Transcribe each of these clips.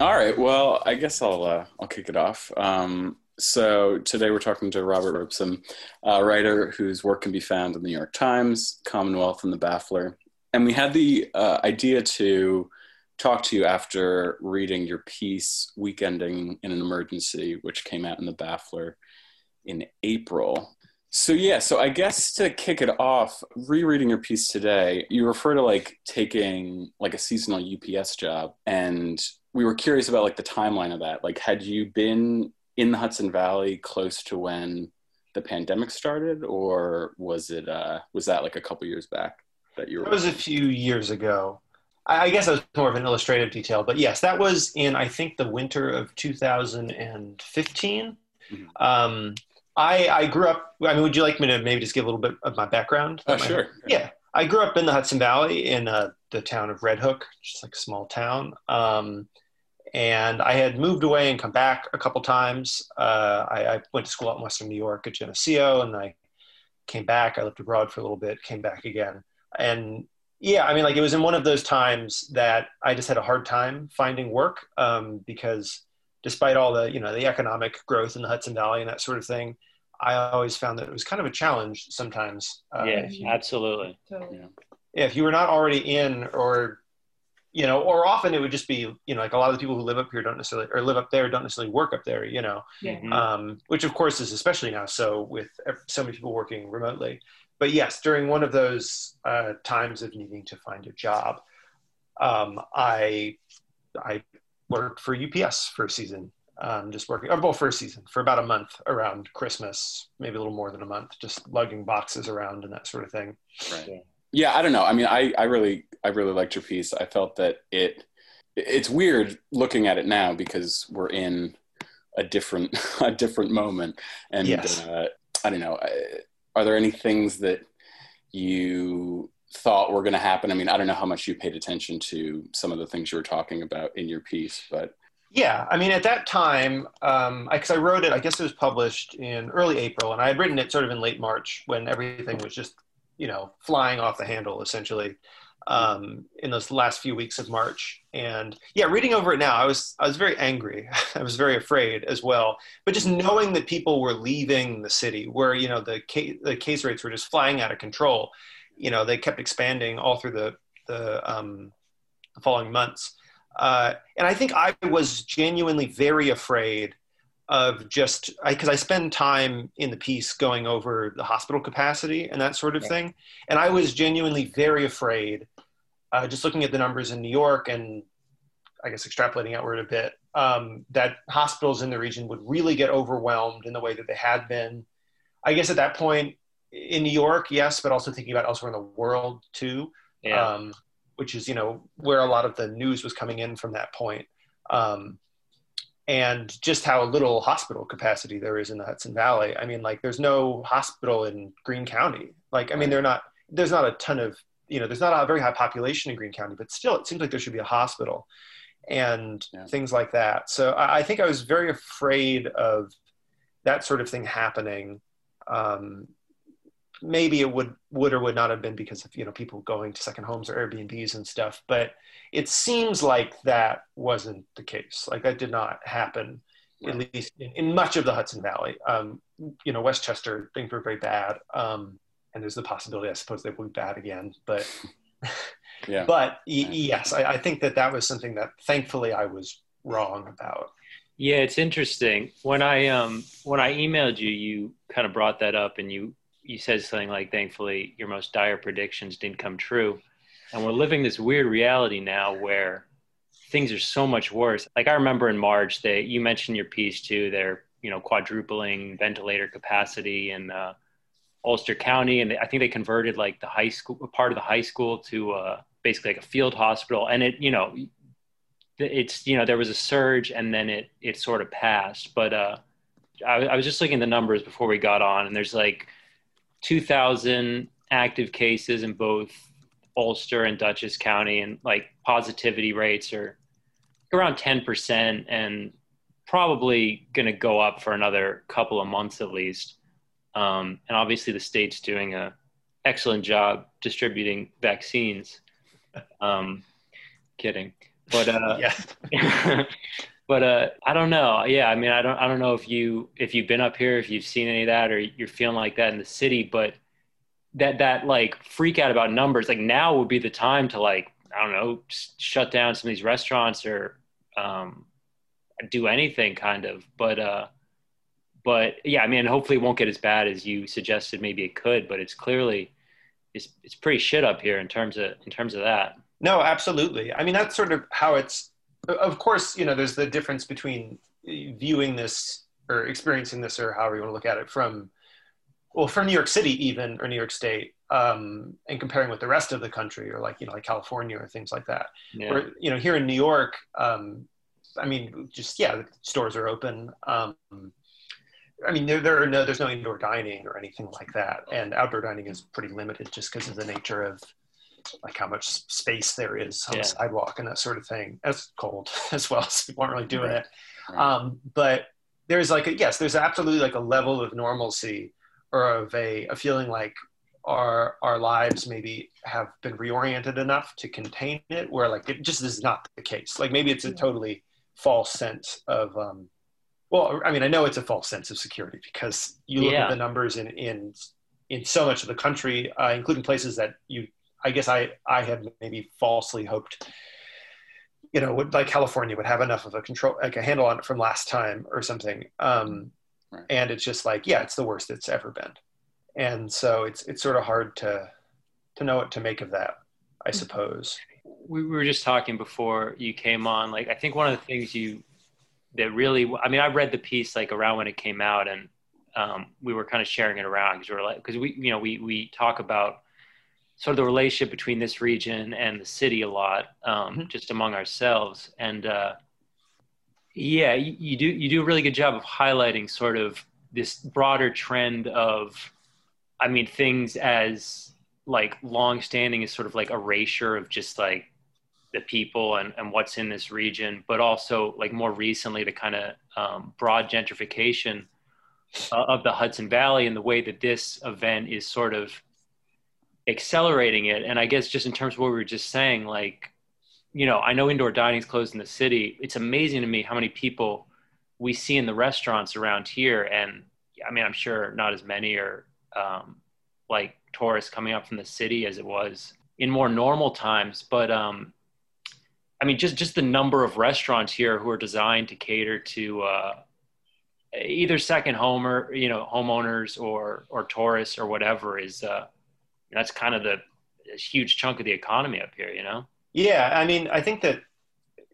All right. Well, I guess I'll kick it off. So today we're talking to Robert Rubsam, a writer whose work can be found in the New York Times, Commonwealth, and the Baffler. And we had the idea to talk to you after reading your piece, Weekending in an Emergency, which came out in the Baffler in April. So yeah, so I guess to kick it off, rereading your piece today, you refer to like taking like a seasonal UPS job. And we were curious about like the timeline of that. Like, had you been in the Hudson Valley close to when the pandemic started, or was it, was that like a couple years back that you were? That was a few years ago. I guess that was more of an illustrative detail, but yes, that was in, I think, the winter of 2015. Mm-hmm. I grew up, I mean, would you like me to maybe just give a little bit of my background? Oh, sure. Yeah. I grew up in the Hudson Valley in the town of Red Hook, just like a small town. And I had moved away and come back a couple times. I went to school out in Western New York at Geneseo, and I came back. I lived abroad for a little bit, came back again. And yeah, I mean, like, it was in one of those times that I just had a hard time finding work, because despite all the, you know, the economic growth in the Hudson Valley and that sort of thing, I always found that it was kind of a challenge sometimes. Yeah, absolutely. Yeah. If you were not already in, or, you know, or often it would just be, you know, like a lot of the people who live up here don't necessarily, or live up there, don't necessarily work up there, you know, mm-hmm. Which of course is especially now so with so many people working remotely. But yes, during one of those times of needing to find a job, I worked for UPS for a season. For a season, for about a month around Christmas, maybe a little more than a month, just lugging boxes around and that sort of thing. Right. Yeah, I don't know. I mean, I really liked your piece. I felt that it's weird looking at it now because we're in a different moment. And yes. I don't know. Are there any things that you thought were going to happen? I mean, I don't know how much you paid attention to some of the things you were talking about in your piece, but. Yeah, I mean, at that time, because I wrote it, I guess it was published in early April, and I had written it sort of in late March when everything was just, you know, flying off the handle, essentially, in those last few weeks of March. And yeah, reading over it now, I was very angry. I was very afraid as well. But just knowing that people were leaving the city, where, you know, the case rates were just flying out of control. You know, they kept expanding all through the following months. And I think I was genuinely very afraid of just, because I spend time in the piece going over the hospital capacity and that sort of thing. And I was genuinely very afraid, just looking at the numbers in New York and I guess extrapolating outward a bit, that hospitals in the region would really get overwhelmed in the way that they had been. I guess at that point in New York, yes, but also thinking about elsewhere in the world too. Yeah. Which is, you know, where a lot of the news was coming in from that point. And just how little hospital capacity there is in the Hudson Valley. I mean, like, there's no hospital in Greene County. Like, I mean, there's not a ton of, you know, there's not a very high population in Greene County, but still it seems like there should be a hospital and things like that. So I think I was very afraid of that sort of thing happening. Maybe it would or would not have been because of, you know, people going to second homes or Airbnbs and stuff, but it seems like that wasn't the case. Like, that did not happen, at least in much of the Hudson Valley. You know, Westchester, things were very bad. And there's the possibility, I suppose, they will be bad again, but, yeah. But yes, I think that was something that thankfully I was wrong about. Yeah. It's interesting. When I emailed you, you kind of brought that up and you said something like, thankfully, your most dire predictions didn't come true. And we're living this weird reality now where things are so much worse. Like, I remember in March, you mentioned your piece too, they're, you know, quadrupling ventilator capacity in Ulster County. And I think they converted like the high school, part of the high school to basically like a field hospital. And it, you know, it's, you know, there was a surge and then it sort of passed. But I was just looking at the numbers before we got on, and there's like 2,000 active cases in both Ulster and Dutchess County, and like positivity rates are around 10% and probably going to go up for another couple of months at least. And obviously the state's doing an excellent job distributing vaccines. Kidding. But yeah. But I don't know. Yeah, I mean, I don't know if you've been up here, if you've seen any of that, or you're feeling like that in the city. But that like freak out about numbers, like now would be the time to, like, I don't know, shut down some of these restaurants or do anything kind of. But yeah, I mean, hopefully it won't get as bad as you suggested. Maybe it could, but it's clearly it's pretty shit up here in terms of that. No, absolutely. I mean, that's sort of how it's. Of course, you know, there's the difference between viewing this or experiencing this, or however you want to look at it, from New York City even, or New York State, and comparing with the rest of the country, or like, you know, like California or things like that. Yeah. Or, you know, here in New York, I mean, just, yeah, stores are open. I mean, there's no indoor dining or anything like that. And outdoor dining is pretty limited just because of the nature of, like, how much space there is on the sidewalk and that sort of thing. It's cold as well, so people aren't really doing it. But there's like, there's absolutely like a level of normalcy, or of a feeling like our lives maybe have been reoriented enough to contain it, where like it just is not the case. Like maybe it's a totally false sense of, well, I mean, I know it's a false sense of security, because you look at the numbers in so much of the country, including places that you, I guess I had maybe falsely hoped, you know, like California would have enough of a control, like a handle on it from last time or something. Right. And it's just like, yeah, it's the worst it's ever been. And so it's sort of hard to know what to make of that, I suppose. We were just talking before you came on, like, I think one of the things that really, I mean, I read the piece like around when it came out, and we were kind of sharing it around, because we're like, because we, you know, we talk about sort of the relationship between this region and the city a lot, just among ourselves. And yeah, you do a really good job of highlighting sort of this broader trend of, I mean, things as like longstanding as sort of like erasure of just like the people and what's in this region, but also like more recently the kind of broad gentrification of the Hudson Valley, and the way that this event is sort of accelerating it. And I guess just in terms of what we were just saying, like, you know, I know indoor dining is closed in the city. It's amazing to me how many people we see in the restaurants around here. And I mean, I'm sure not as many are like tourists coming up from the city as it was in more normal times. But I mean, just the number of restaurants here who are designed to cater to either second home, or, you know, homeowners or tourists or whatever is, that's kind of a huge chunk of the economy up here, you know? Yeah, I mean, I think that,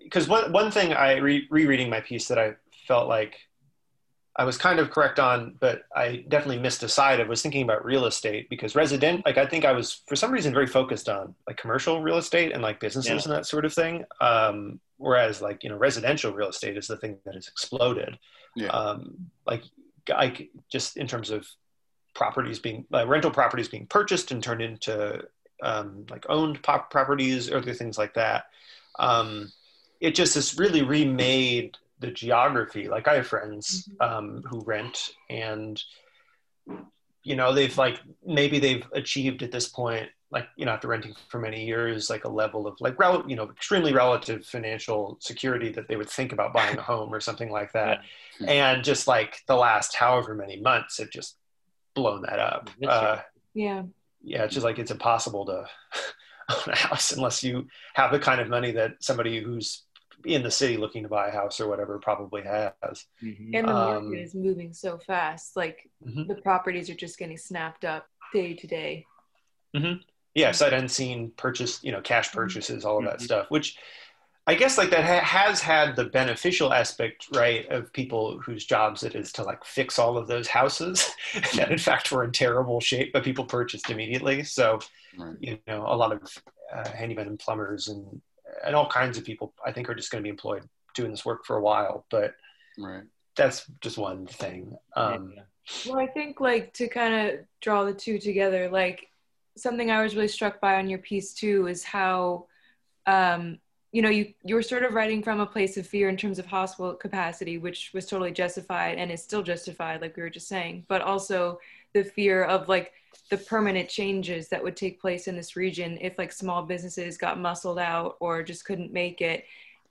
because one thing I, rereading my piece, that I felt like I was kind of correct on, but I definitely missed a side of, was thinking about real estate, because I think I was, for some reason, very focused on like commercial real estate and like businesses and that sort of thing. Whereas like, you know, residential real estate is the thing that has exploded. Yeah. Like I just, in terms of properties being rental properties being purchased and turned into like owned properties or other things like that. It just has really remade the geography. Like I have friends who rent, and, you know, they've like, maybe they've achieved at this point, like, you know, after renting for many years, like a level of like, you know, extremely relative financial security that they would think about buying a home or something like that. Yeah. And just like the last however many months, it just blown that up. Yeah, it's just like, it's impossible to own a house unless you have the kind of money that somebody who's in the city looking to buy a house or whatever probably has. And the market is moving so fast, like the properties are just getting snapped up day to day. Yeah, sight unseen purchase, you know, cash purchases, all of that stuff, which I guess like that has had the beneficial aspect, right, of people whose jobs it is to like fix all of those houses that in fact were in terrible shape, but people purchased immediately. So, you know, a lot of handymen and plumbers and all kinds of people, I think, are just going to be employed doing this work for a while, but that's just one thing. Well, I think like to kind of draw the two together, like something I was really struck by on your piece too is how, you know, you're sort of writing from a place of fear in terms of hospital capacity, which was totally justified and is still justified, like we were just saying, but also the fear of like the permanent changes that would take place in this region if like small businesses got muscled out or just couldn't make it.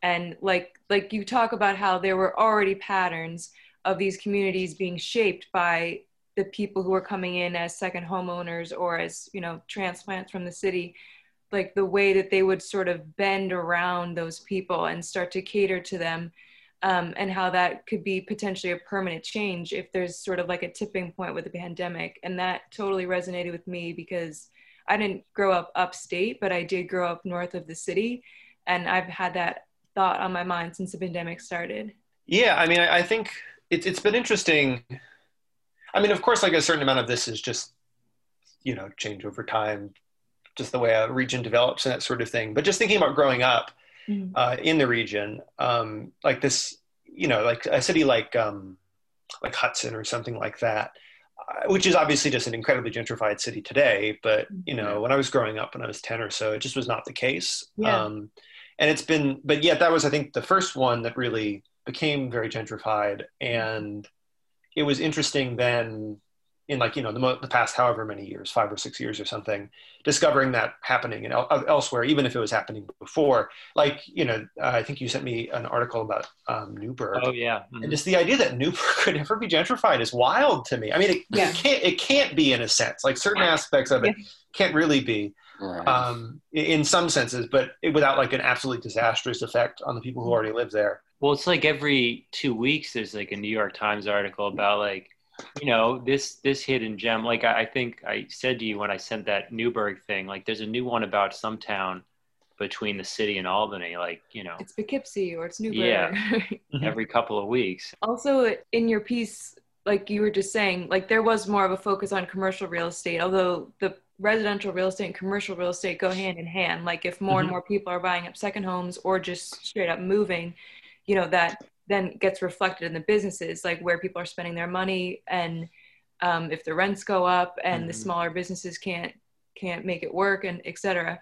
And like you talk about how there were already patterns of these communities being shaped by the people who are coming in as second homeowners or as, you know, transplants from the city, like the way that they would sort of bend around those people and start to cater to them, and how that could be potentially a permanent change if there's sort of like a tipping point with the pandemic. And that totally resonated with me because I didn't grow up upstate, but I did grow up north of the city. And I've had that thought on my mind since the pandemic started. Yeah, I mean, I think it's been interesting. I mean, of course, like a certain amount of this is just, you know, change over time, just the way a region develops and that sort of thing. But just thinking about growing up in the region, like this, you know, like a city like Hudson or something like that, which is obviously just an incredibly gentrified city today. But, you know, when I was growing up, when I was 10 or so, it just was not the case. Yeah. And it's been, but yeah, that was, I think, the first one that really became very gentrified. And it was interesting then in, like, you know, the past however many years, 5 or 6 years or something, discovering that happening and elsewhere, even if it was happening before. Like, you know, I think you sent me an article about Newburgh. Oh, yeah. Mm-hmm. And just the idea that Newburgh could ever be gentrified is wild to me. I mean, it can't be in a sense. Like, certain aspects of it can't really be. Right. In some senses, but without like an absolutely disastrous effect on the people who already live there. Well, it's like every 2 weeks there's like a New York Times article about, like, you know, this hidden gem. Like I think I said to you when I sent that Newburgh thing, like there's a new one about some town between the city and Albany, like, you know, it's Poughkeepsie or it's Newburgh. Yeah, every couple of weeks. Also, in your piece, like you were just saying, like there was more of a focus on commercial real estate, although the residential real estate and commercial real estate go hand in hand. Like if more and more people are buying up second homes or just straight up moving, you know, that then gets reflected in the businesses, like where people are spending their money, and if the rents go up and the smaller businesses can't make it work, and et cetera.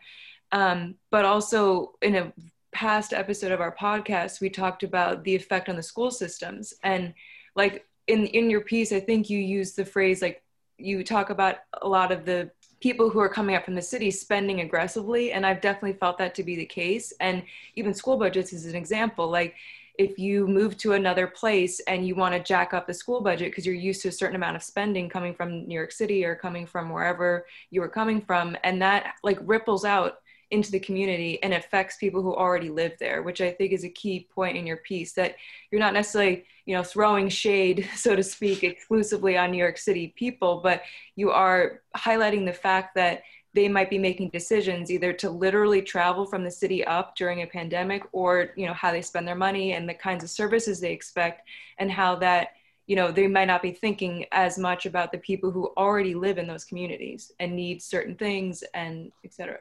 But also, in a past episode of our podcast, we talked about the effect on the school systems. And like in your piece, I think you use the phrase, like you talk about a lot of the people who are coming up from the city spending aggressively. And I've definitely felt that to be the case. And even school budgets is an example. Like if you move to another place and you want to jack up the school budget because you're used to a certain amount of spending coming from New York City or coming from wherever you were coming from, and that like ripples out into the community and affects people who already live there, which I think is a key point in your piece, that you're not necessarily, you know, throwing shade, so to speak, exclusively on New York City people, but you are highlighting the fact that they might be making decisions either to literally travel from the city up during a pandemic, or, you know, how they spend their money and the kinds of services they expect, and how that, you know, they might not be thinking as much about the people who already live in those communities and need certain things, and et cetera.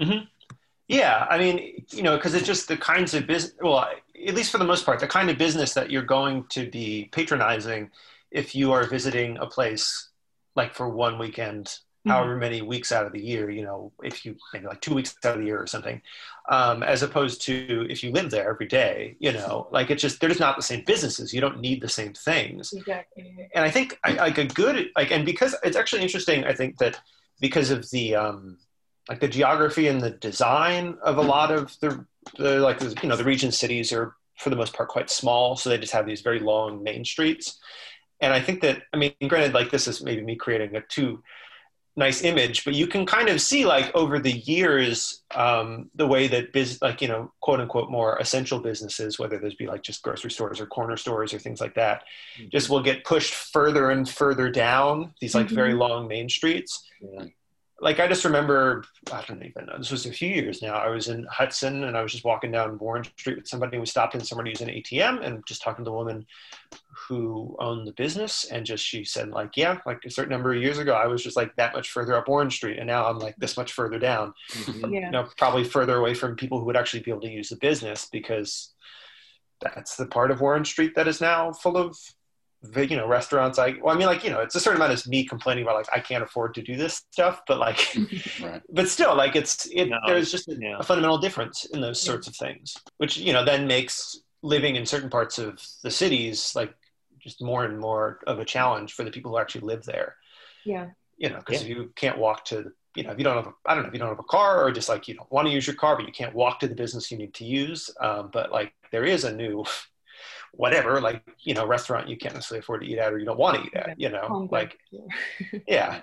Mm-hmm. Yeah, I mean, you know, because it's just the kinds of business, well, at least for the most part, the kind of business that you're going to be patronizing if you are visiting a place like for one weekend, however many weeks out of the year, you know, if you maybe like 2 weeks out of the year or something, as opposed to if you live there every day, you know, like it's just, they're just not the same businesses. You don't need the same things. Exactly. And I think like a good, like, and because it's actually interesting, I think that because of the, like the geography and the design of a lot of the like, you know, the region cities are for the most part quite small. So they just have these very long main streets. And I think that, I mean, granted, like this is maybe me creating a too nice image, but you can kind of see like over the years, the way that like, you know, quote unquote, more essential businesses, whether those be like just grocery stores or corner stores or things like that, just will get pushed further and further down these like very long main streets. Yeah. Like, I just remember, I don't even know, this was a few years now, I was in Hudson and I was just walking down Warren Street with somebody, and we stopped in somebody who's an ATM, and just talking to the woman who owned the business, and just, she said like, yeah, like a certain number of years ago, I was just like that much further up Warren Street, and now I'm like this much further down, you know, probably further away from people who would actually be able to use the business, because that's the part of Warren Street that is now full of, you know, restaurants. Well, I mean, like, you know, it's a certain amount of me complaining about like, I can't afford to do this stuff, but like, but still, like there's just a fundamental difference in those sorts of things, which, you know, then makes living in certain parts of the cities, like just more and more of a challenge for the people who actually live there. Yeah. you know, because if you can't walk to, you know, if you don't have, I don't know, if you don't have a car or just like, you don't want to use your car, but you can't walk to the business you need to use. But like there is a new whatever, like, you know, restaurant you can't necessarily afford to eat at or you don't want to eat at, you know, like, yeah,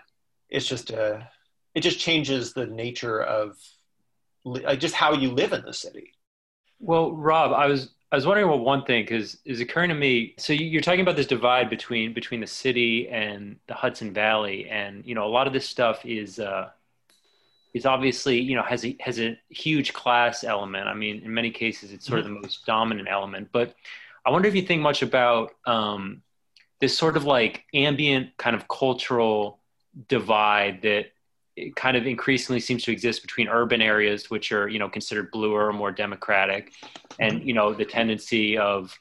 it's just, it just changes the nature of just how you live in the city. Well, Rob, I was wondering about one thing, because it's occurring to me, so you're talking about this divide between the city and the Hudson Valley, and, you know, a lot of this stuff is obviously, you know, has a huge class element. I mean, in many cases, it's sort of the most dominant element, but I wonder if you think much about this sort of like ambient kind of cultural divide that it kind of increasingly seems to exist between urban areas, which are, you know, considered bluer or more democratic, and, you know, the tendency of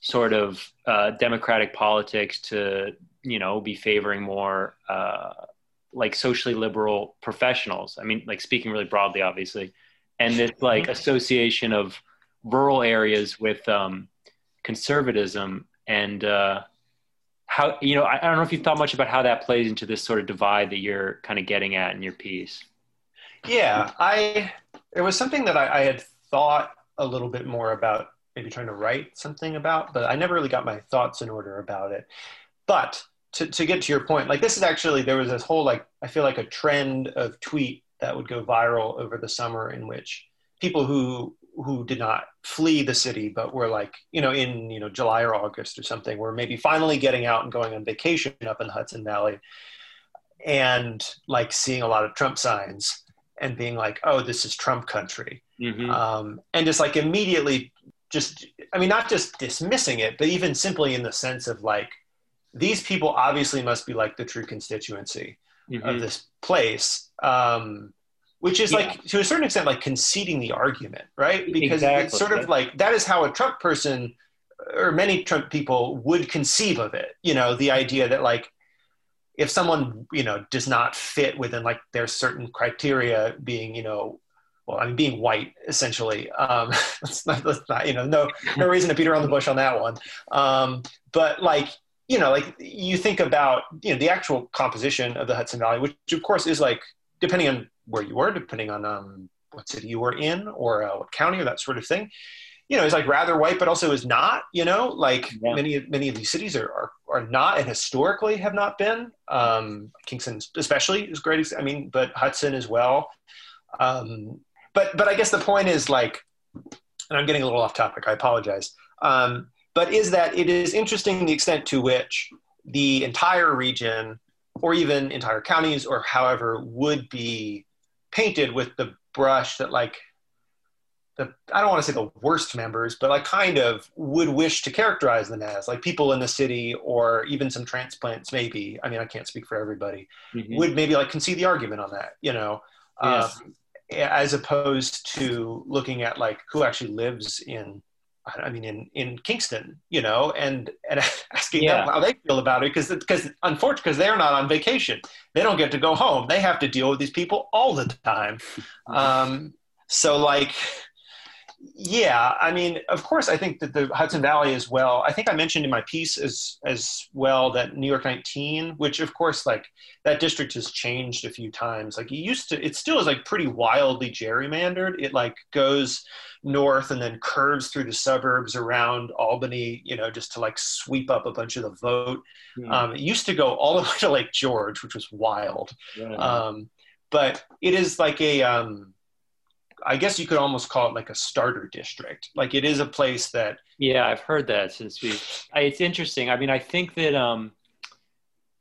sort of democratic politics to, you know, be favoring more like socially liberal professionals. I mean, like speaking really broadly, obviously, and this like association of rural areas with conservatism and, how, you know, I don't know if you've thought much about how that plays into this sort of divide that you're kind of getting at in your piece. Yeah, it was something that I had thought a little bit more about, maybe trying to write something about, but I never really got my thoughts in order about it. But to get to your point, like this is actually, there was this whole, like, I feel like a trend of tweet that would go viral over the summer in which people who did not flee the city, but were like, you know, in, you know, July or August or something, were maybe finally getting out and going on vacation up in Hudson Valley and like seeing a lot of Trump signs and being like, oh, this is Trump country. Mm-hmm. And just like immediately just, I mean, not just dismissing it, but even simply in the sense of like, these people obviously must be like the true constituency of this place. Which is like, to a certain extent, like conceding the argument, right? Because it's sort of like, that is how a Trump person or many Trump people would conceive of it. You know, the idea that like, if someone, you know, does not fit within like their certain criteria being, you know, well, I mean, being white essentially, that's not, you know, no reason to beat around the bush on that one. But like, you know, like you think about, you know, the actual composition of the Hudson Valley, which of course is like, depending on where you were, depending on what city you were in or what county or that sort of thing, you know, is like rather white, but also is not, you know, like many of these cities are not and historically have not been. Kingston especially is great. I mean, but Hudson as well. But I guess the point is like, and I'm getting a little off topic, I apologize. But is that it is interesting the extent to which the entire region or even entire counties or however would be painted with the brush that like the, I don't want to say the worst members, but like kind of would wish to characterize them as like people in the city or even some transplants maybe, I mean, I can't speak for everybody, would maybe like concede the argument on that, you know, as opposed to looking at like who actually lives in, I mean, in Kingston, you know, and asking them how they feel about it, because unfortunately, because they're not on vacation. They don't get to go home. They have to deal with these people all the time. So like, yeah, I mean, of course, I think that the Hudson Valley as well, I think I mentioned in my piece as well that New York 19, which of course, like that district has changed a few times. Like it used to, it still is like pretty wildly gerrymandered. It like goes north and then curves through the suburbs around Albany, you know, just to like sweep up a bunch of the vote. It used to go all the way to Lake George, which was wild. But it is like a, I guess you could almost call it like a starter district. Like it is a place that. Yeah, I've heard that since it's interesting. I mean, I think that,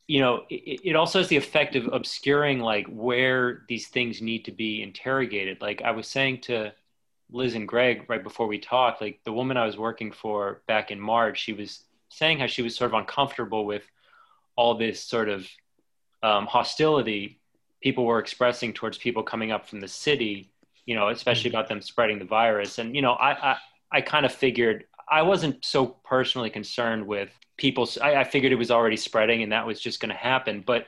you know, it also has the effect of obscuring like where these things need to be interrogated. Like I was saying to Liz and Greg right before we talked, like the woman I was working for back in March, she was saying how she was sort of uncomfortable with all this sort of hostility people were expressing towards people coming up from the city, you know, especially about them spreading the virus. And, you know, I kind of figured I wasn't so personally concerned with people. I figured it was already spreading and that was just going to happen. But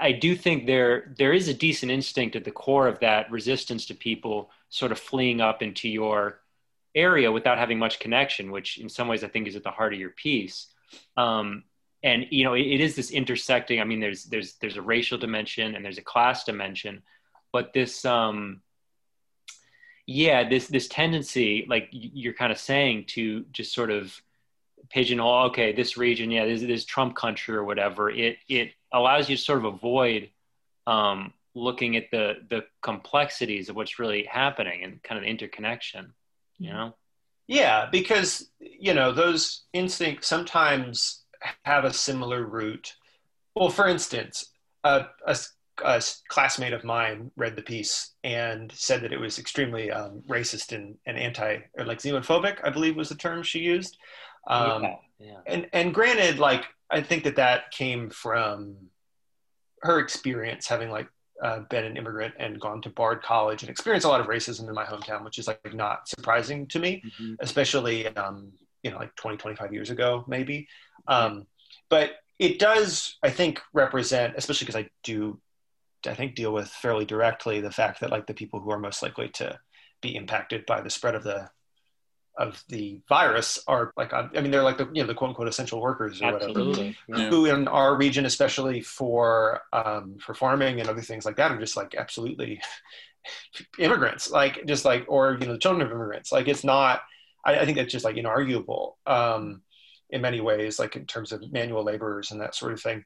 I do think there is a decent instinct at the core of that resistance to people sort of fleeing up into your area without having much connection, which in some ways I think is at the heart of your piece. And, you know, it is this intersecting, I mean, there's a racial dimension and there's a class dimension, but this, this tendency, like you're kind of saying, to just sort of pigeonhole, okay, this region, yeah, this Trump country or whatever, it allows you to sort of avoid looking at the complexities of what's really happening and kind of the interconnection, you know? Yeah, because, you know, those instincts sometimes have a similar root. Well, for instance, a classmate of mine read the piece and said that it was extremely racist and anti, or like xenophobic, I believe was the term she used. Yeah. And granted, like, I think that came from her experience having like been an immigrant and gone to Bard College and experienced a lot of racism in my hometown, which is like not surprising to me, mm-hmm. especially, you know, like 20, 25 years ago, maybe. But it does, I think, represent, especially because I think deal with fairly directly the fact that like the people who are most likely to be impacted by the spread of the virus are like, I mean, they're like the, you know, the quote unquote essential workers or Absolutely. Whatever, yeah. who in our region, especially for farming and other things like that, are just like absolutely immigrants, like just like, or, you know, the children of immigrants. Like it's not, I think that's just like inarguable in many ways, like in terms of manual laborers and that sort of thing.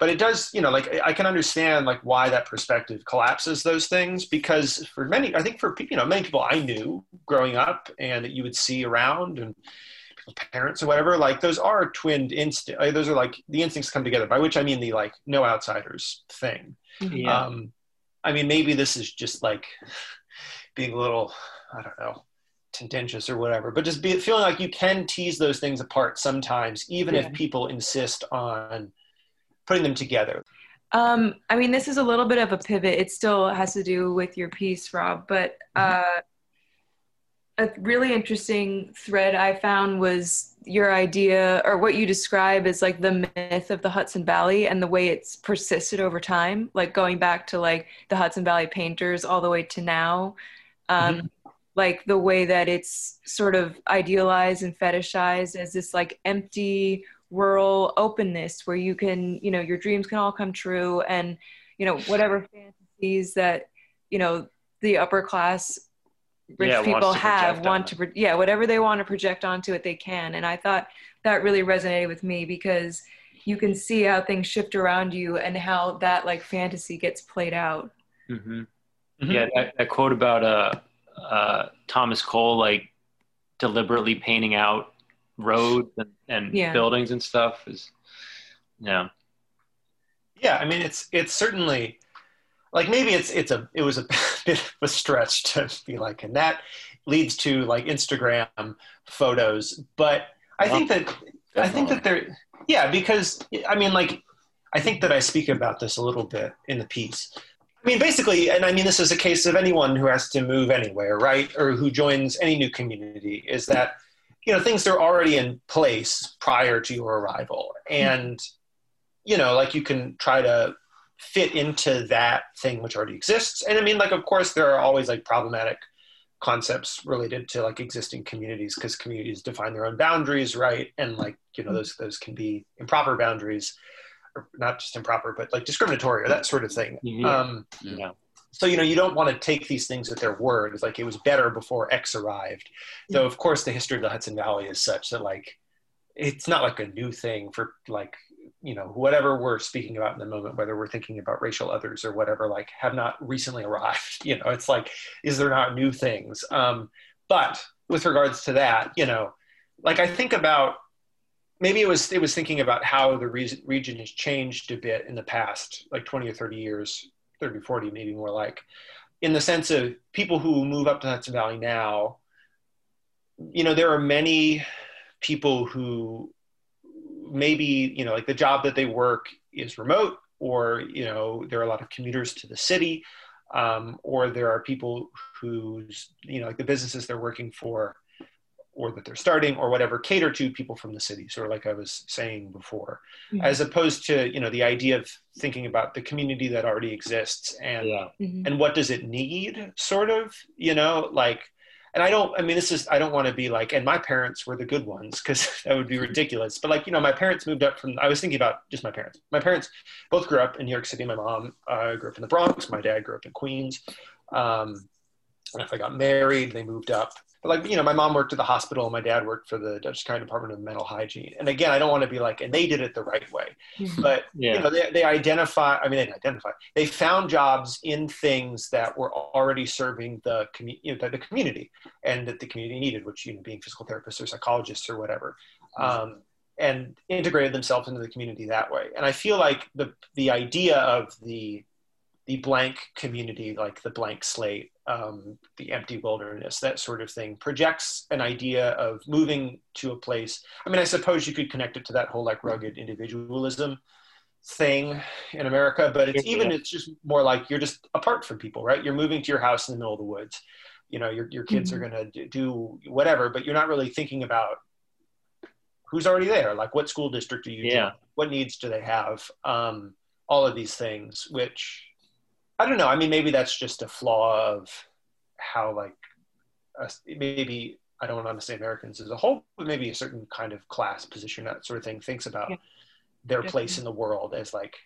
But it does, you know, like I can understand like why that perspective collapses those things, because for many, I think for, you know, many people I knew growing up and that you would see around and parents or whatever, like those are twinned instincts. Those are like the instincts come together, by which I mean the like no outsiders thing. Yeah. I mean, maybe this is just like being a little, I don't know, tendentious or whatever, but just feeling like you can tease those things apart sometimes, even if people insist on putting them together. I mean, this is a little bit of a pivot. It still has to do with your piece, Rob, but a really interesting thread I found was your idea, or what you describe as like the myth of the Hudson Valley and the way it's persisted over time, like going back to like the Hudson Valley painters all the way to now, like the way that it's sort of idealized and fetishized as this like empty rural openness where you can, you know, your dreams can all come true, and, you know, whatever fantasies that, you know, the upper class rich people have whatever they want to project onto it, they can. And I thought that really resonated with me, because you can see how things shift around you and how that like fantasy gets played out. Yeah, that quote about Thomas Cole like deliberately painting out roads and buildings and stuff is I mean, it's certainly like, maybe it was a bit of a stretch to be like, and that leads to like Instagram photos, but I think that there, because I mean, like, I think that I speak about this a little bit in the piece. I mean, basically, and I mean, this is a case of anyone who has to move anywhere, right? Or who joins any new community, is that, you know, things that are already in place prior to your arrival. And, you know, like you can try to fit into that thing which already exists. And I mean, like, of course, there are always like problematic concepts related to like existing communities, because communities define their own boundaries, right? And like, you know, those can be improper boundaries, or not just improper, but like discriminatory or that sort of thing. So, you know, you don't want to take these things at their word. It's like, it was better before X arrived. Though, of course, the history of the Hudson Valley is such that, like, it's not like a new thing for, like, you know, whatever we're speaking about in the moment, whether we're thinking about racial others or whatever, like, have not recently arrived. You know, it's like, is there not new things? But with regards to that, you know, like, I think about, maybe it was thinking about how the region has changed a bit in the past, like 20 or 30 years, 30, 40, maybe more, like, in the sense of people who move up to Hudson Valley now. You know, there are many people who maybe, you know, like the job that they work is remote, or, you know, there are a lot of commuters to the city, or there are people whose, you know, like the businesses they're working for or that they're starting or whatever cater to people from the city, sort of like I was saying before, as opposed to, you know, the idea of thinking about the community that already exists and what does it need, sort of, you know, like And I don't want to be like, and my parents were the good ones, because that would be ridiculous. But like, you know, my parents moved up from, I was thinking about just my parents. My parents both grew up in New York City. My mom grew up in the Bronx. My dad grew up in Queens. And if they got married, they moved up. But like, you know, my mom worked at the hospital. My dad worked for the Dutchess County Department of Mental Hygiene. And again, I don't want to be like, and they did it the right way. But, yeah. You know, they found jobs in things that were already serving the community, and that the community needed, which, you know, being physical therapists or psychologists or whatever, and integrated themselves into the community that way. And I feel like the idea of the blank community, like the blank slate, the empty wilderness, that sort of thing, projects an idea of moving to a place. I mean, I suppose you could connect it to that whole like rugged individualism thing in America, but it's just more like you're just apart from people, right? You're moving to your house in the middle of the woods. You know, your kids are going to do whatever, but you're not really thinking about who's already there. Like, what school district are you in? What needs do they have? All of these things, which, I don't know. I mean, maybe that's just a flaw of how, like, maybe, I don't want to say Americans as a whole, but maybe a certain kind of class position, that sort of thing, thinks about their place in the world as like,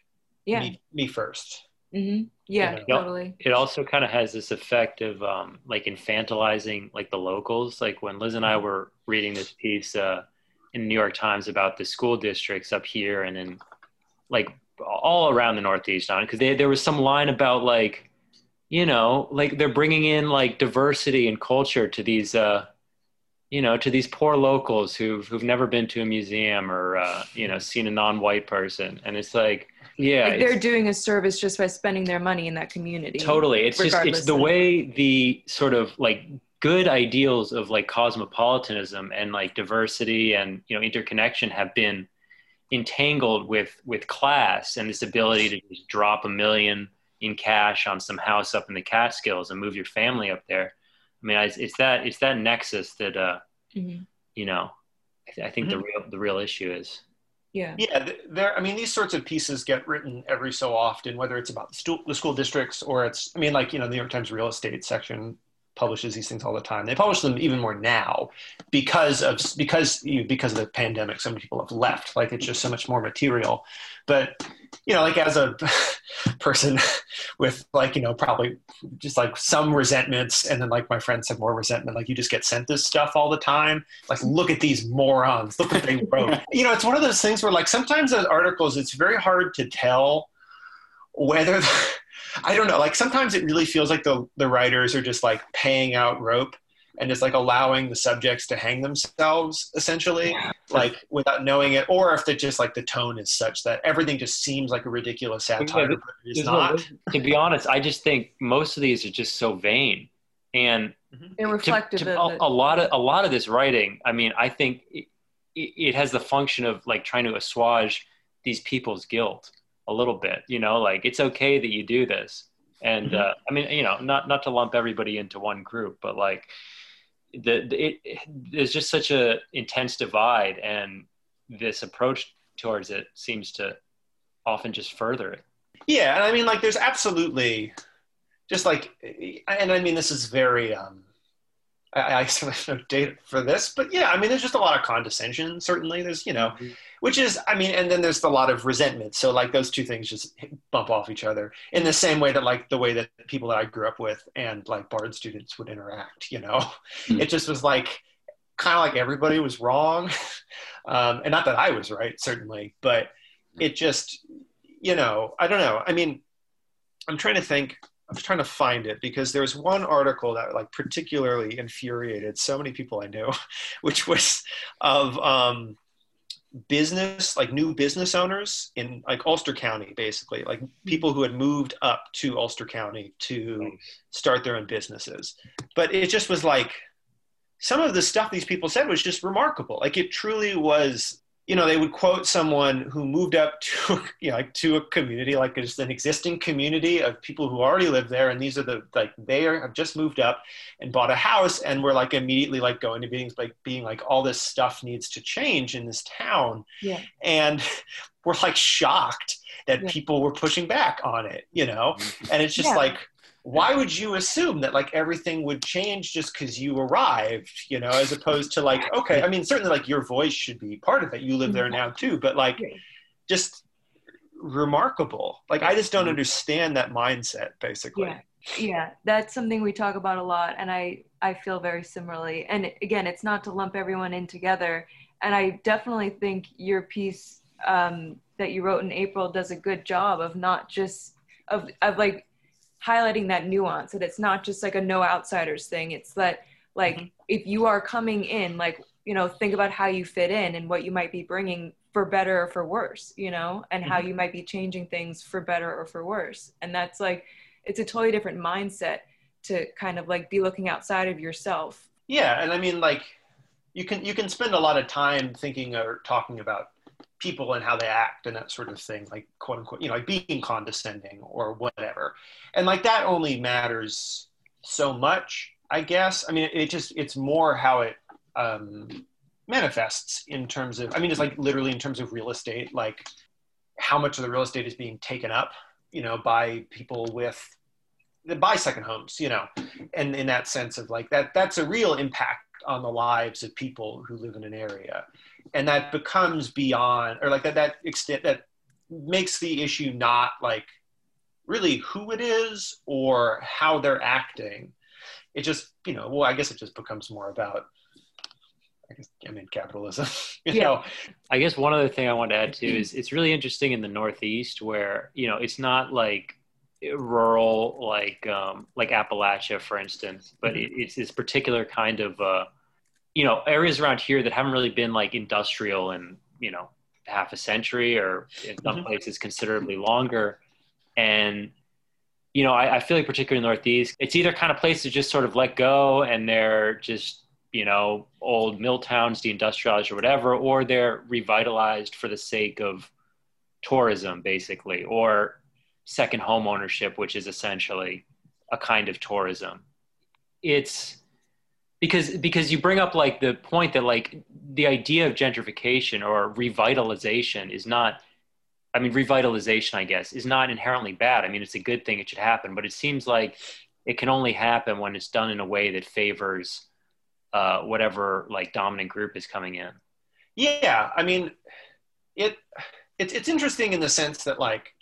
me first. Mm-hmm. Yeah, you know? Totally. It also kind of has this effect of like infantilizing like the locals. Like when Liz and I were reading this piece in the New York Times about the school districts up here and in like all around the Northeast on it, because there was some line about like, you know, like they're bringing in like diversity and culture to these, you know, to these poor locals who've never been to a museum or, you know, seen a non-white person. And it's like, like they're doing a service just by spending their money in that community. Totally. It's just, it's the way the sort of like good ideals of like cosmopolitanism and like diversity and, you know, interconnection have been entangled with class and this ability to just drop $1 million in cash on some house up in the Catskills and move your family up there. I mean, it's that nexus that, you know, I think the real issue is. Yeah. Yeah. I mean, these sorts of pieces get written every so often, whether it's about the school districts or it's, I mean, like, you know, the New York Times real estate section publishes these things all the time. They publish them even more now because of the pandemic. So many people have left. Like, it's just so much more material. But, you know, like as a person with like, you know, probably just like some resentments, and then like my friends have more resentment. Like, you just get sent this stuff all the time. Like, look at these morons. Look what they wrote. You know, it's one of those things where like sometimes those articles, it's very hard to tell whether. I don't know. Like sometimes it really feels like the writers are just like paying out rope and just like allowing the subjects to hang themselves essentially, like without knowing it. Or if they're just like the tone is such that everything just seems like a ridiculous satire, but it's not. To be honest, I just think most of these are just so vain and reflective. A lot of this writing, I mean, I think it has the function of like trying to assuage these people's guilt a little bit, you know, like it's okay that you do this. And I mean, you know, not to lump everybody into one group, but like there's just such a intense divide, and this approach towards it seems to often just further it. Yeah. And I mean, like there's absolutely just like, and I mean, this is very, I still have no data for this, but yeah, I mean, there's just a lot of condescension, certainly. There's, you know, which is, I mean, and then there's a lot of resentment. So like those two things just bump off each other in the same way that like the way that people that I grew up with and like Bard students would interact, you know, it just was like, kind of like everybody was wrong. And not that I was right, certainly, but it just, you know, I don't know. I mean, I'm trying to think. I was trying to find it because there was one article that like particularly infuriated so many people I knew, which was of business, like new business owners in like Ulster County, basically, like people who had moved up to Ulster County to start their own businesses. But it just was like, some of the stuff these people said was just remarkable. Like it truly was, you know, they would quote someone who moved up to, you know, like to a community, like just an existing community of people who already live there. And these are have just moved up and bought a house and were like immediately like going to meetings, like being like, all this stuff needs to change in this town. Yeah. And we're like shocked that people were pushing back on it, you know? And it's just like, why would you assume that like everything would change just because you arrived, you know, as opposed to like, okay, I mean, certainly like your voice should be part of it. You live there now too, but like just remarkable. Like, I just don't understand that mindset basically. Yeah. Yeah, that's something we talk about a lot. And I feel very similarly. And again, it's not to lump everyone in together. And I definitely think your piece that you wrote in April does a good job of not just, of like highlighting that nuance, that it's not just like a no outsiders thing. It's that like, if you are coming in, like, you know, think about how you fit in and what you might be bringing for better or for worse, you know, and how you might be changing things for better or for worse. And that's like, it's a totally different mindset to kind of like be looking outside of yourself. Yeah. And I mean, like you can spend a lot of time thinking or talking about people and how they act and that sort of thing, like quote unquote, you know, like being condescending or whatever. And like that only matters so much, I guess. I mean, it just, it's more how it manifests in terms of, I mean, it's like literally in terms of real estate, like how much of the real estate is being taken up, you know, by people with, buy second homes, you know, and in that sense of like that's a real impact on the lives of people who live in an area. And that becomes beyond, or like that extent, that makes the issue not like really who it is or how they're acting. It just, you know, well, I guess it just becomes more about, capitalism, you know. I guess one other thing I wanted to add too is it's really interesting in the Northeast where, you know, it's not like rural, like Appalachia, for instance, but it's this particular kind of, you know, areas around here that haven't really been like industrial in, you know, half a century or in some places considerably longer. And, you know, I feel like particularly in the Northeast, it's either kind of places just sort of let go and they're just, you know, old mill towns, deindustrialized or whatever, or they're revitalized for the sake of tourism, basically, or second home ownership, which is essentially a kind of tourism. It's because you bring up like the point that like the idea of gentrification or revitalization is not, I mean, revitalization, I guess, is not inherently bad. I mean, it's a good thing, it should happen, but it seems like it can only happen when it's done in a way that favors whatever like dominant group is coming in. Yeah, I mean, it's interesting in the sense that like,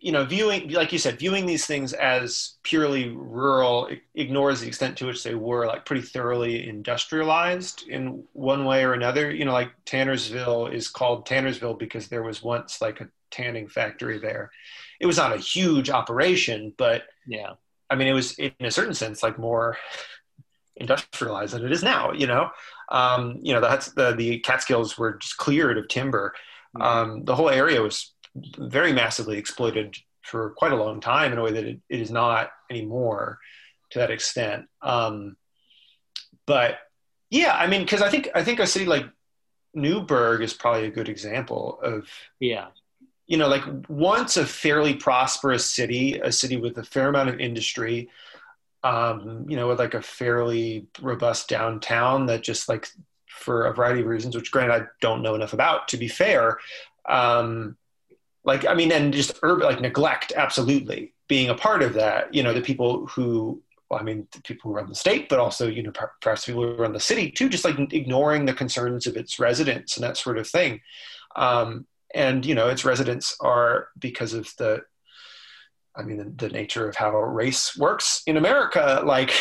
you know, viewing, like you said, viewing these things as purely rural ignores the extent to which they were like pretty thoroughly industrialized in one way or another. You know, like Tannersville is called Tannersville because there was once like a tanning factory there. It was not a huge operation, but yeah, I mean, it was in a certain sense like more industrialized than it is now, you know? You know, the Catskills were just cleared of timber. The whole area was very massively exploited for quite a long time in a way that it is not anymore to that extent. But yeah, I mean, cause I think a city like Newburgh is probably a good example of, yeah, you know, like once a fairly prosperous city, a city with a fair amount of industry, you know, with like a fairly robust downtown that just like for a variety of reasons, which granted I don't know enough about to be fair. Like, I mean, and just urban, like neglect, absolutely being a part of that, you know, the people who, well, I mean, the people who run the state, but also, you know, perhaps people who run the city too, just like ignoring the concerns of its residents and that sort of thing. And, you know, its residents are because of the nature of how race works in America, like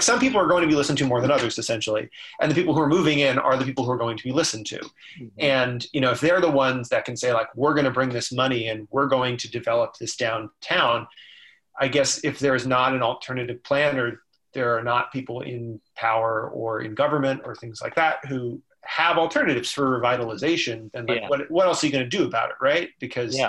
some people are going to be listened to more than others, essentially. And the people who are moving in are the people who are going to be listened to. And, you know, if they're the ones that can say like, we're going to bring this money and we're going to develop this downtown, I guess if there is not an alternative plan or there are not people in power or in government or things like that who have alternatives for revitalization, then like, what else are you going to do about it? Right. Because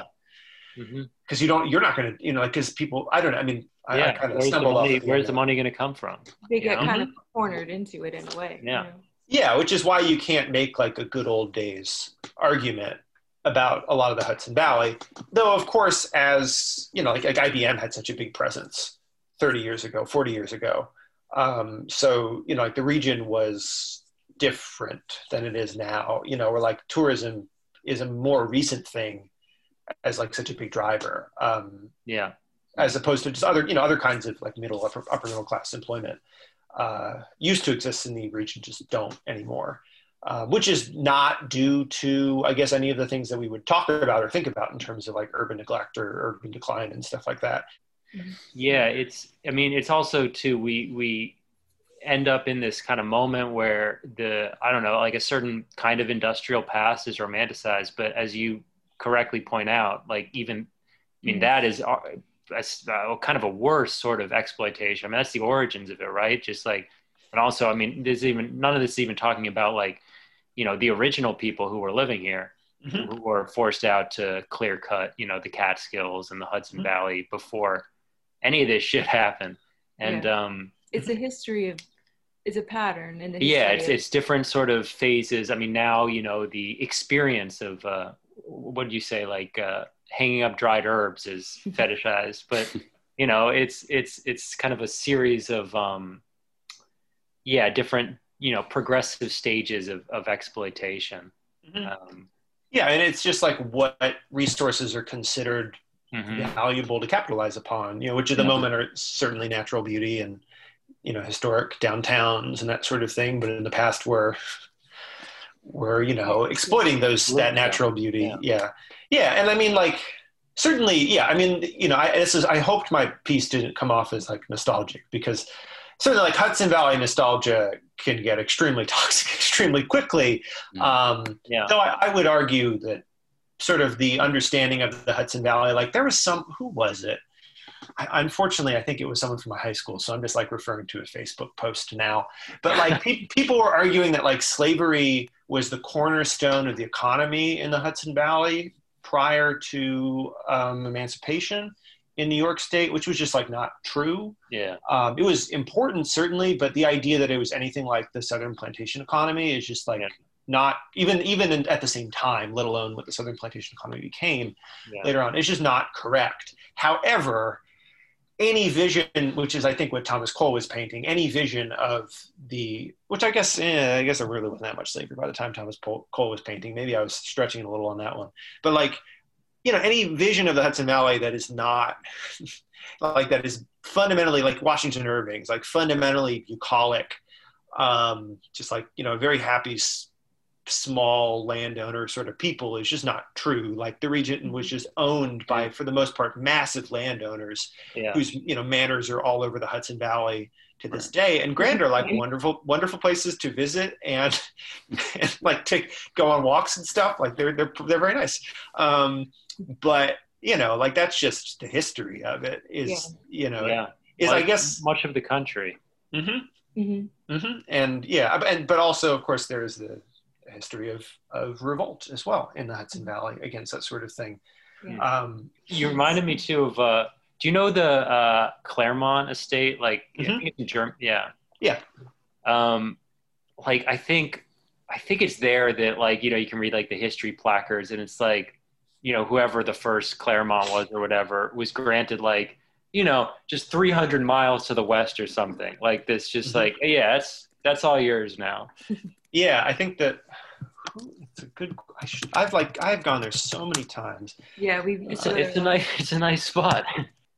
because you're not going to, you know, because people, I don't know. I mean, I kind of stumble off. Where's the money going to come from? They get kind of cornered into it in a way. Yeah. You know? Yeah. Which is why you can't make like a good old days argument about a lot of the Hudson Valley. Though, of course, as you know, like IBM had such a big presence 30 years ago, 40 years ago. So, you know, like the region was different than it is now, you know, where like tourism is a more recent thing as like such a big driver. as opposed to just other, other kinds of like upper middle class employment used to exist in the region, just don't anymore, which is not due to, I guess, any of the things that we would talk about or think about in terms of like urban neglect or urban decline and stuff like that. Yeah, it's, I mean, it's also too, we end up in this kind of moment where the, I don't know, like a certain kind of industrial past is romanticized, but as you correctly point out, like even, I mean, that is kind of a worse sort of exploitation. I mean, that's the origins of it, right? Just like, and also, I mean, there's even, none of this is even talking about like, the original people who were living here, mm-hmm. who were forced out to clear cut, the Catskills and the Hudson mm-hmm. Valley before any of this shit happened. And, yeah. It's a history of, it's a pattern. In the yeah, it's different sort of phases. I mean, now, the experience of, what do you say, like hanging up dried herbs is fetishized, but, it's kind of a series of, different, progressive stages of exploitation. Mm-hmm. And it's just like what resources are considered mm-hmm. valuable to capitalize upon, which at the yeah. moment are certainly natural beauty and, historic downtowns and that sort of thing, but in the past we're exploiting that natural beauty. Yeah. And I mean, like, certainly, yeah. I mean, I hoped my piece didn't come off as like nostalgic, because certainly like Hudson Valley nostalgia can get extremely toxic, extremely quickly. So I would argue that sort of the understanding of the Hudson Valley, like there was some, who was it? Unfortunately, I think it was someone from my high school, so I'm just like referring to a Facebook post now. But like people were arguing that like slavery was the cornerstone of the economy in the Hudson Valley prior to emancipation in New York State, which was just like not true. Yeah, it was important certainly, but the idea that it was anything like the Southern plantation economy is just like not even at the same time, let alone what the Southern plantation economy became later on. It's just not correct. However, any vision, which is I think what Thomas Cole was painting, any vision of the, which I guess there really wasn't that much slavery by the time Thomas Cole was painting. Maybe I was stretching it a little on that one. But like, any vision of the Hudson Valley that is not, like that is fundamentally like Washington Irving's, like fundamentally bucolic, just like, very happy, small landowner sort of people is just not true. Like the region was just owned by, for the most part, massive landowners whose manors are all over the Hudson Valley to this day. And grand are like wonderful places to visit and like to go on walks and stuff. Like they're very nice. But like that's just the history of it. Is like, I guess much of the country. Mm-hmm. Mm-hmm. Mm-hmm. But also of course there is the history of revolt as well in the Hudson Valley against that sort of thing. Yeah. You reminded me too of, do you know the Claremont Estate? Like, mm-hmm. in Germany? Yeah. Yeah. Like, I think it's there that like, you can read like the history placards and it's like, whoever the first Claremont was or whatever was granted like, just 300 miles to the west or something like this, just mm-hmm. like, that's all yours now. Yeah, I think that it's a good. I've gone there so many times. Yeah, it's a nice spot.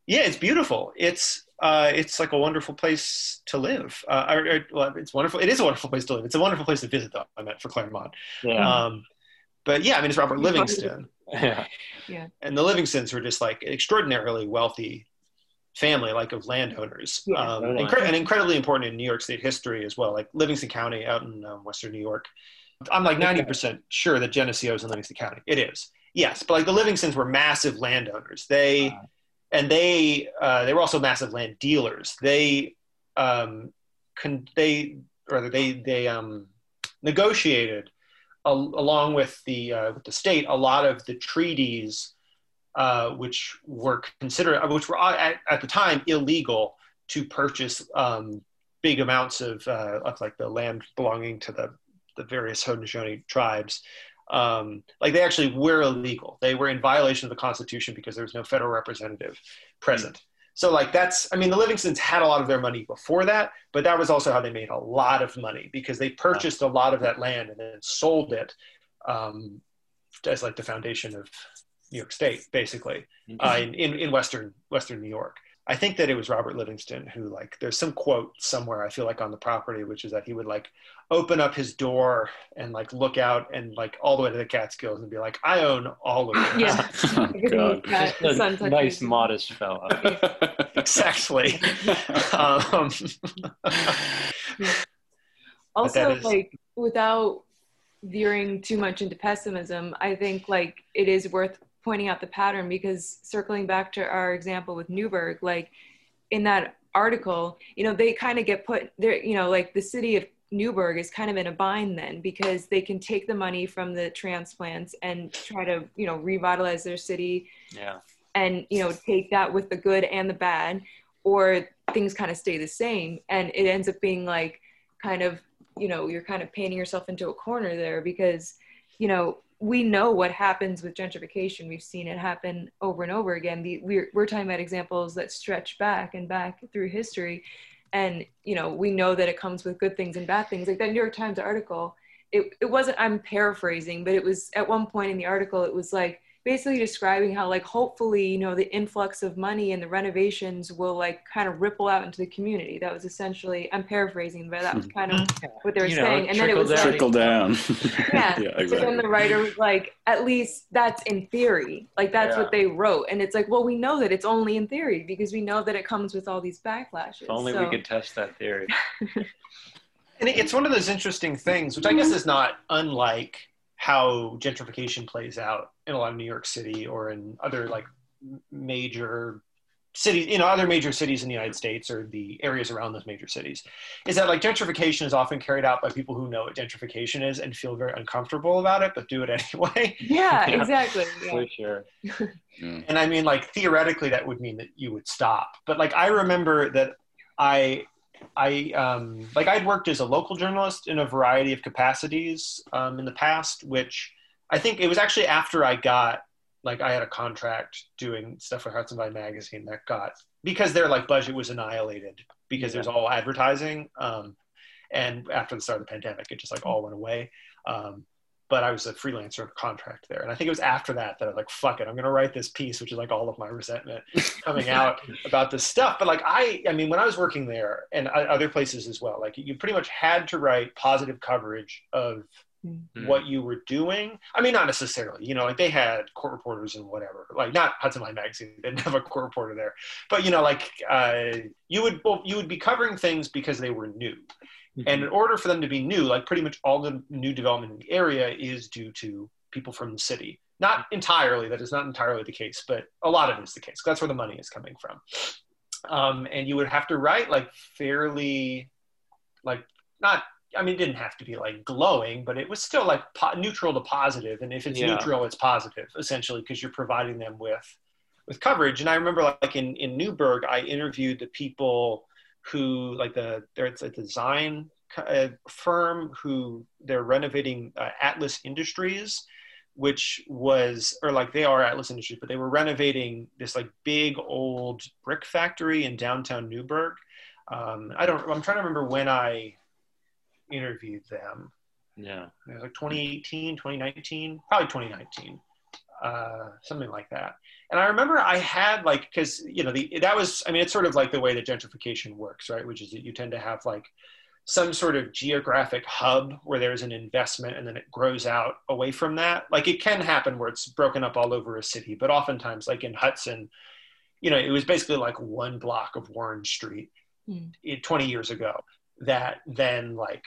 Yeah, it's beautiful. It's like a wonderful place to live. It's wonderful. It is a wonderful place to live. It's a wonderful place to visit, though. I meant for Claremont. Yeah. But yeah, I mean, it's Robert Livingston. Yeah. Yeah. And the Livingstons were just like extraordinarily wealthy family, like of landowners, and incredibly important in New York State history as well, like Livingston County out in Western New York. I'm like 90% sure that Geneseo is in Livingston County. It is, yes, but like the Livingstons were massive landowners. They were also massive land dealers. They negotiated along with the state a lot of the treaties. Which were at the time illegal to purchase big amounts of like the land belonging to the various Haudenosaunee tribes. Like they actually were illegal. They were in violation of the Constitution because there was no federal representative present. Mm-hmm. So like the Livingstons had a lot of their money before that, but that was also how they made a lot of money, because they purchased a lot of that land and then sold it as like the foundation of New York State, basically, in Western New York. I think that it was Robert Livingston who, like, there's some quote somewhere, I feel like, on the property, which is that he would, like, open up his door and, like, look out and, like, all the way to the Catskills and be like, I own all of it. Yeah. Oh, God. Nice, modest fella. Exactly. Also, like, without veering too much into pessimism, I think, like, it is worth pointing out the pattern, because circling back to our example with Newburgh, like in that article, you know, they kind of get put there, you know, like the city of Newburgh is kind of in a bind then, because they can take the money from the transplants and try to, you know, revitalize their city, and, you know, take that with the good and the bad, or things kind of stay the same. And it ends up being like kind of, you know, you're kind of painting yourself into a corner there, because, you know, we know what happens with gentrification. We've seen it happen over and over again. We're talking about examples that stretch back and back through history. And, you know, we know that it comes with good things and bad things. Like that New York Times article, it wasn't, I'm paraphrasing, but it was at one point in the article, it was like basically describing how, like, hopefully, you know, the influx of money and the renovations will, like, kind of ripple out into the community. That was essentially, I'm paraphrasing, but that was kind of what they were saying. And then it was trickle down. Exactly. So then the writer was like, at least that's in theory. Like, that's what they wrote. And it's like, well, we know that it's only in theory, because we know that it comes with all these backlashes. If only we could test that theory. And it's one of those interesting things, which I guess is not unlike how gentrification plays out in a lot of New York City, or in other, like, major cities, you know, other major cities in the United States, or the areas around those major cities, is that, like, gentrification is often carried out by people who know what gentrification is and feel very uncomfortable about it, but do it anyway. Yeah, exactly. Yeah. For sure. And I mean, like, theoretically, that would mean that you would stop. But, like, I remember that I like, I'd worked as a local journalist in a variety of capacities in the past, which I think it was actually after I got, like, I had a contract doing stuff for Hudson Valley magazine that got, because their, like, budget was annihilated because it was all advertising. And after the start of the pandemic, it just, like, all went away. But I was a freelancer of contract there. And I think it was after that I was like, fuck it, I'm gonna write this piece, which is, like, all of my resentment coming out about this stuff. But, like, I mean, when I was working there and other places as well, like, you pretty much had to write positive coverage of what you were doing. I mean, not necessarily, you know, like, they had court reporters and whatever, like, not Hudson Valley magazine, they didn't have a court reporter there. But, you know, like, you would be covering things because they were new. And in order for them to be new, like, pretty much all the new development in the area is due to people from the city. Not entirely, that is not entirely the case, but a lot of it is the case. That's where the money is coming from. And you would have to write, like, fairly, like, not, I mean, it didn't have to be, like, glowing, but it was still, like, neutral to positive. And if it's neutral, it's positive, essentially, because you're providing them with coverage. And I remember, like, in Newburgh, I interviewed the people who, like, it's a design firm who they're renovating Atlas Industries, which was, or, like, they are Atlas Industries, but they were renovating this, like, big old brick factory in downtown Newburgh. I'm trying to remember when I interviewed them. Yeah. It was like 2018, 2019, probably 2019. Something like that. And I remember I had, like, because, you know, that was, I mean, it's sort of like the way that gentrification works, right? Which is that you tend to have, like, some sort of geographic hub where there's an investment and then it grows out away from that. Like, it can happen where it's broken up all over a city, but oftentimes, like in Hudson, you know, it was basically like one block of Warren Street 20 years ago that then, like,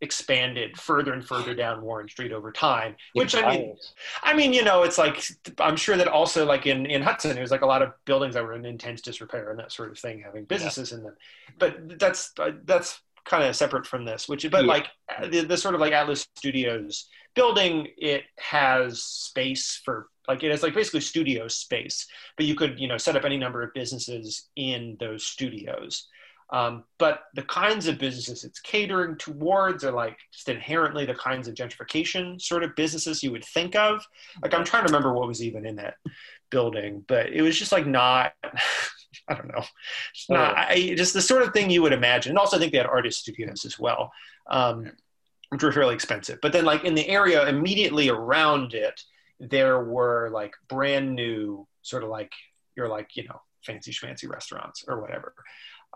expanded further and further down Warren Street over time, which I mean, you know, it's like, I'm sure that also, like, in Hudson, there's, like, a lot of buildings that were in intense disrepair and that sort of thing, having businesses in them. But that's kind of separate from this, like the sort of, like, Atlas Studios building, it has space for, like, it is, like, basically studio space, but you could, you know, set up any number of businesses in those studios. But the kinds of businesses it's catering towards are, like, just inherently the kinds of gentrification sort of businesses you would think of. Like, I'm trying to remember what was even in that building, but it was just, like, not, I don't know, just the sort of thing you would imagine. And also, I think they had artist studios as well, which were fairly expensive. But then, like, in the area immediately around it, there were like brand new sort of like, you're like, you know, fancy schmancy restaurants or whatever,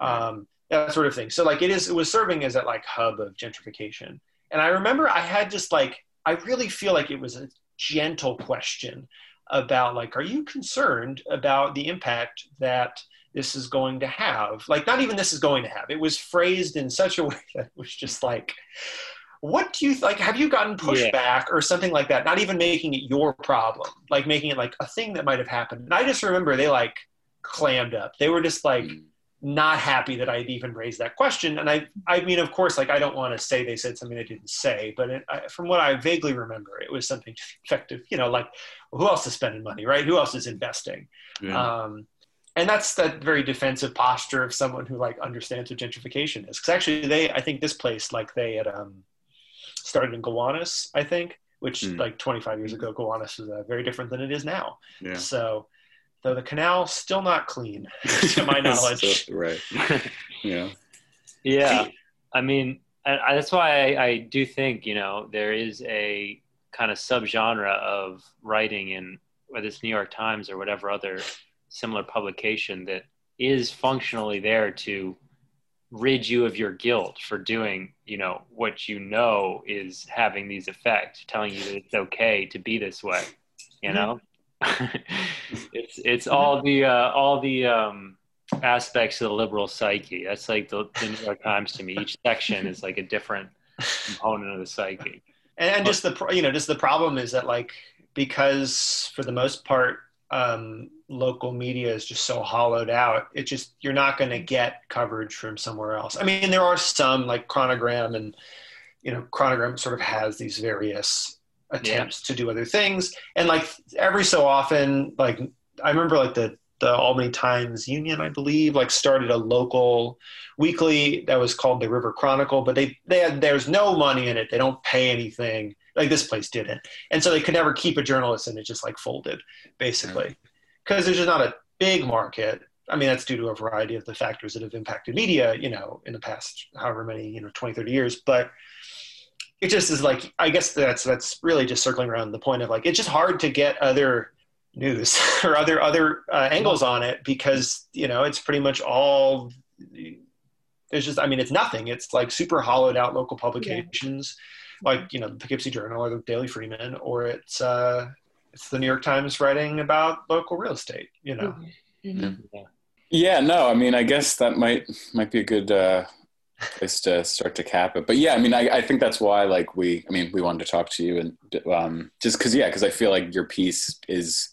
that sort of thing. So like it was serving as that like hub of gentrification. And I remember I had just like, I really feel like it was a gentle question about like, are you concerned about the impact that this is going to have? Like, not even this is going to have. It was phrased in such a way that it was just like, what do you like, have you gotten pushback or something like that? Not even making it your problem, like making it like a thing that might have happened. And I just remember they like clammed up. They were just like not happy that I'd even raised that question. And I mean, of course, like I don't want to say they said something they didn't say, but from what I vaguely remember, it was something effective, you know, like who else is spending money, right? Who else is investing? Yeah. And that's that very defensive posture of someone who like understands what gentrification is. Because actually I think this place, like they had started in Gowanus, I think, which like 25 years ago, Gowanus was very different than it is now. Yeah. So though the canal's still not clean to my knowledge. So, right. Yeah. Yeah. I mean, that's why I do think, you know, there is a kind of subgenre of writing in whether it's New York Times or whatever other similar publication that is functionally there to rid you of your guilt for doing, you know, what you know is having these effects, telling you that it's okay to be this way, you know? It's all the aspects of the liberal psyche. That's like the New York Times to me. Each section is like a different component of the psyche. And just the problem is that like, because for the most part, local media is just so hollowed out. It just, you're not going to get coverage from somewhere else. I mean, there are some like Chronogram, and you know, Chronogram sort of has these various attempts to do other things. And like every so often, like I remember like the Albany Times Union, I believe, like started a local weekly that was called the River Chronicle, but there's no money in it. They don't pay anything. Like this place didn't. And so they could never keep a journalist, and it just like folded basically because there's just not a big market. I mean, that's due to a variety of the factors that have impacted media, you know, in the past, however many, you know, 20, 30 years. But it just is like, I guess that's really just circling around the point of like, it's just hard to get other news or other angles on it because, you know, it's pretty much all, there's just, I mean, it's nothing. It's like super hollowed out local publications. Yeah. Like, you know, the Poughkeepsie Journal or the Daily Freeman, or it's the New York Times writing about local real estate, you know? Mm-hmm. Yeah, no, I mean, I guess that might be a good place to start to cap it. But yeah, I mean, I think that's why, like, we wanted to talk to you, and just because I feel like your piece is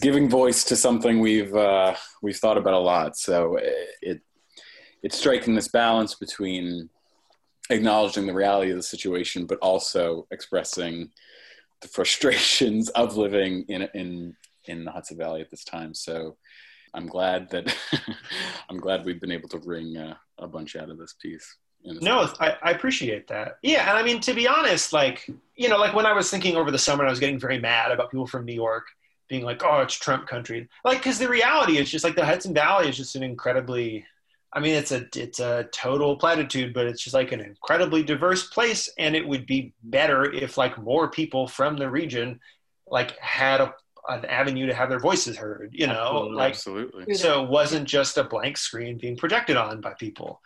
giving voice to something we've thought about a lot. So it's striking this balance between acknowledging the reality of the situation, but also expressing the frustrations of living in the Hudson Valley at this time. So I'm glad that we've been able to wring a bunch out of this piece. No, I appreciate that. Yeah, and I mean, to be honest, like, you know, like when I was thinking over the summer, and I was getting very mad about people from New York being like, oh, it's Trump country. Like, because the reality is just like the Hudson Valley is just an incredibly, I mean, it's a total platitude, but it's just like an incredibly diverse place. And it would be better if like more people from the region, like had an avenue to have their voices heard, you know, absolutely, like, absolutely. So it wasn't just a blank screen being projected on by people,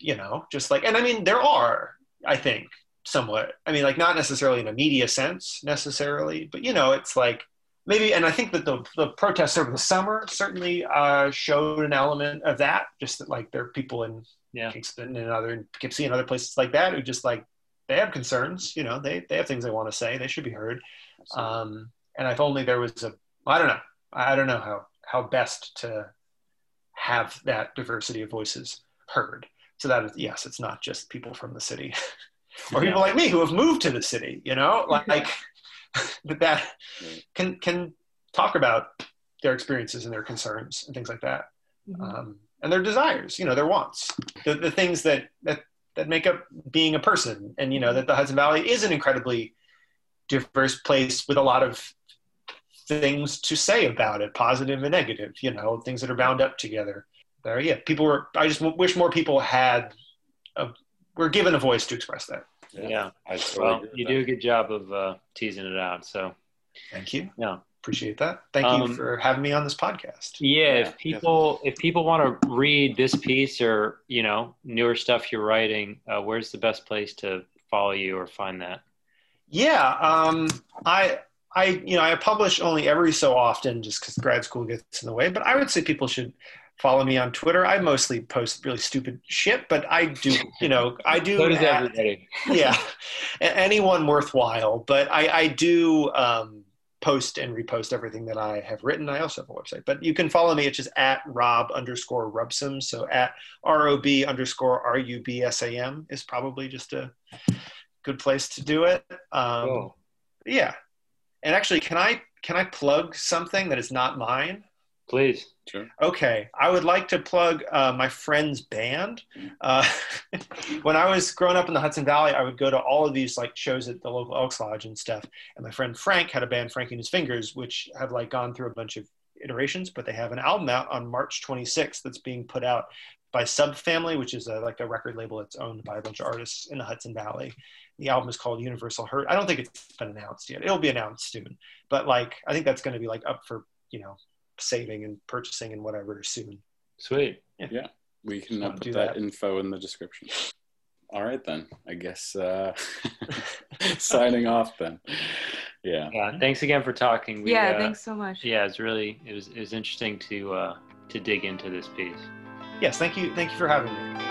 you know, just like, and I mean, there are, I think somewhat, I mean, like not necessarily in a media sense necessarily, but you know, it's like, maybe, and I think that the protests over the summer certainly showed an element of that, just that like there are people in Kingston and in Poughkeepsie and other places like that who just like, they have concerns, you know, they have things they want to say, they should be heard. And if only there was I don't know how best to have that diversity of voices heard. So that is, yes, it's not just people from the city or people like me who have moved to the city, you know, like that can talk about their experiences and their concerns and things like that, and their desires, you know, their wants, the things that make up being a person. And you know that the Hudson Valley is an incredibly diverse place with a lot of things to say about it, positive and negative, you know, things that are bound up together there. I just wish more people were given a voice to express that. Yeah. Well, you do a good job of teasing it out. So thank you. Yeah. Appreciate that. Thank you for having me on this podcast. Yeah. If people want to read this piece or, you know, newer stuff you're writing, where's the best place to follow you or find that? Yeah. I publish only every so often just because grad school gets in the way, but I would say people should follow me on Twitter. I mostly post really stupid shit, but I do, so does everybody. Yeah. Anyone worthwhile, but I do, post and repost everything that I have written. I also have a website, but you can follow me. It's just @Rob_Rubsam. So @ROB_RUBSAM is probably just a good place to do it. Cool. Yeah. And actually, can I plug something that is not mine? Please. Sure. Okay. I would like to plug my friend's band. When I was growing up in the Hudson Valley, I would go to all of these like shows at the local Elks Lodge and stuff. And my friend Frank had a band, Frank and His Fingers, which have like gone through a bunch of iterations, but they have an album out on March 26th that's being put out by Subfamily, which is a record label that's owned by a bunch of artists in the Hudson Valley. The album is called Universal Hurt. I don't think it's been announced yet. It'll be announced soon, but like, I think that's going to be like up for, saving and purchasing and whatever soon. Sweet. Yeah. We can put that info in the description. All right, then. I guess signing off then. Yeah. Yeah. Thanks again for talking. Thanks so much. Yeah, it was interesting to dig into this piece. Yes, thank you. Thank you for having me.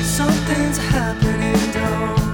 Something's happening, don't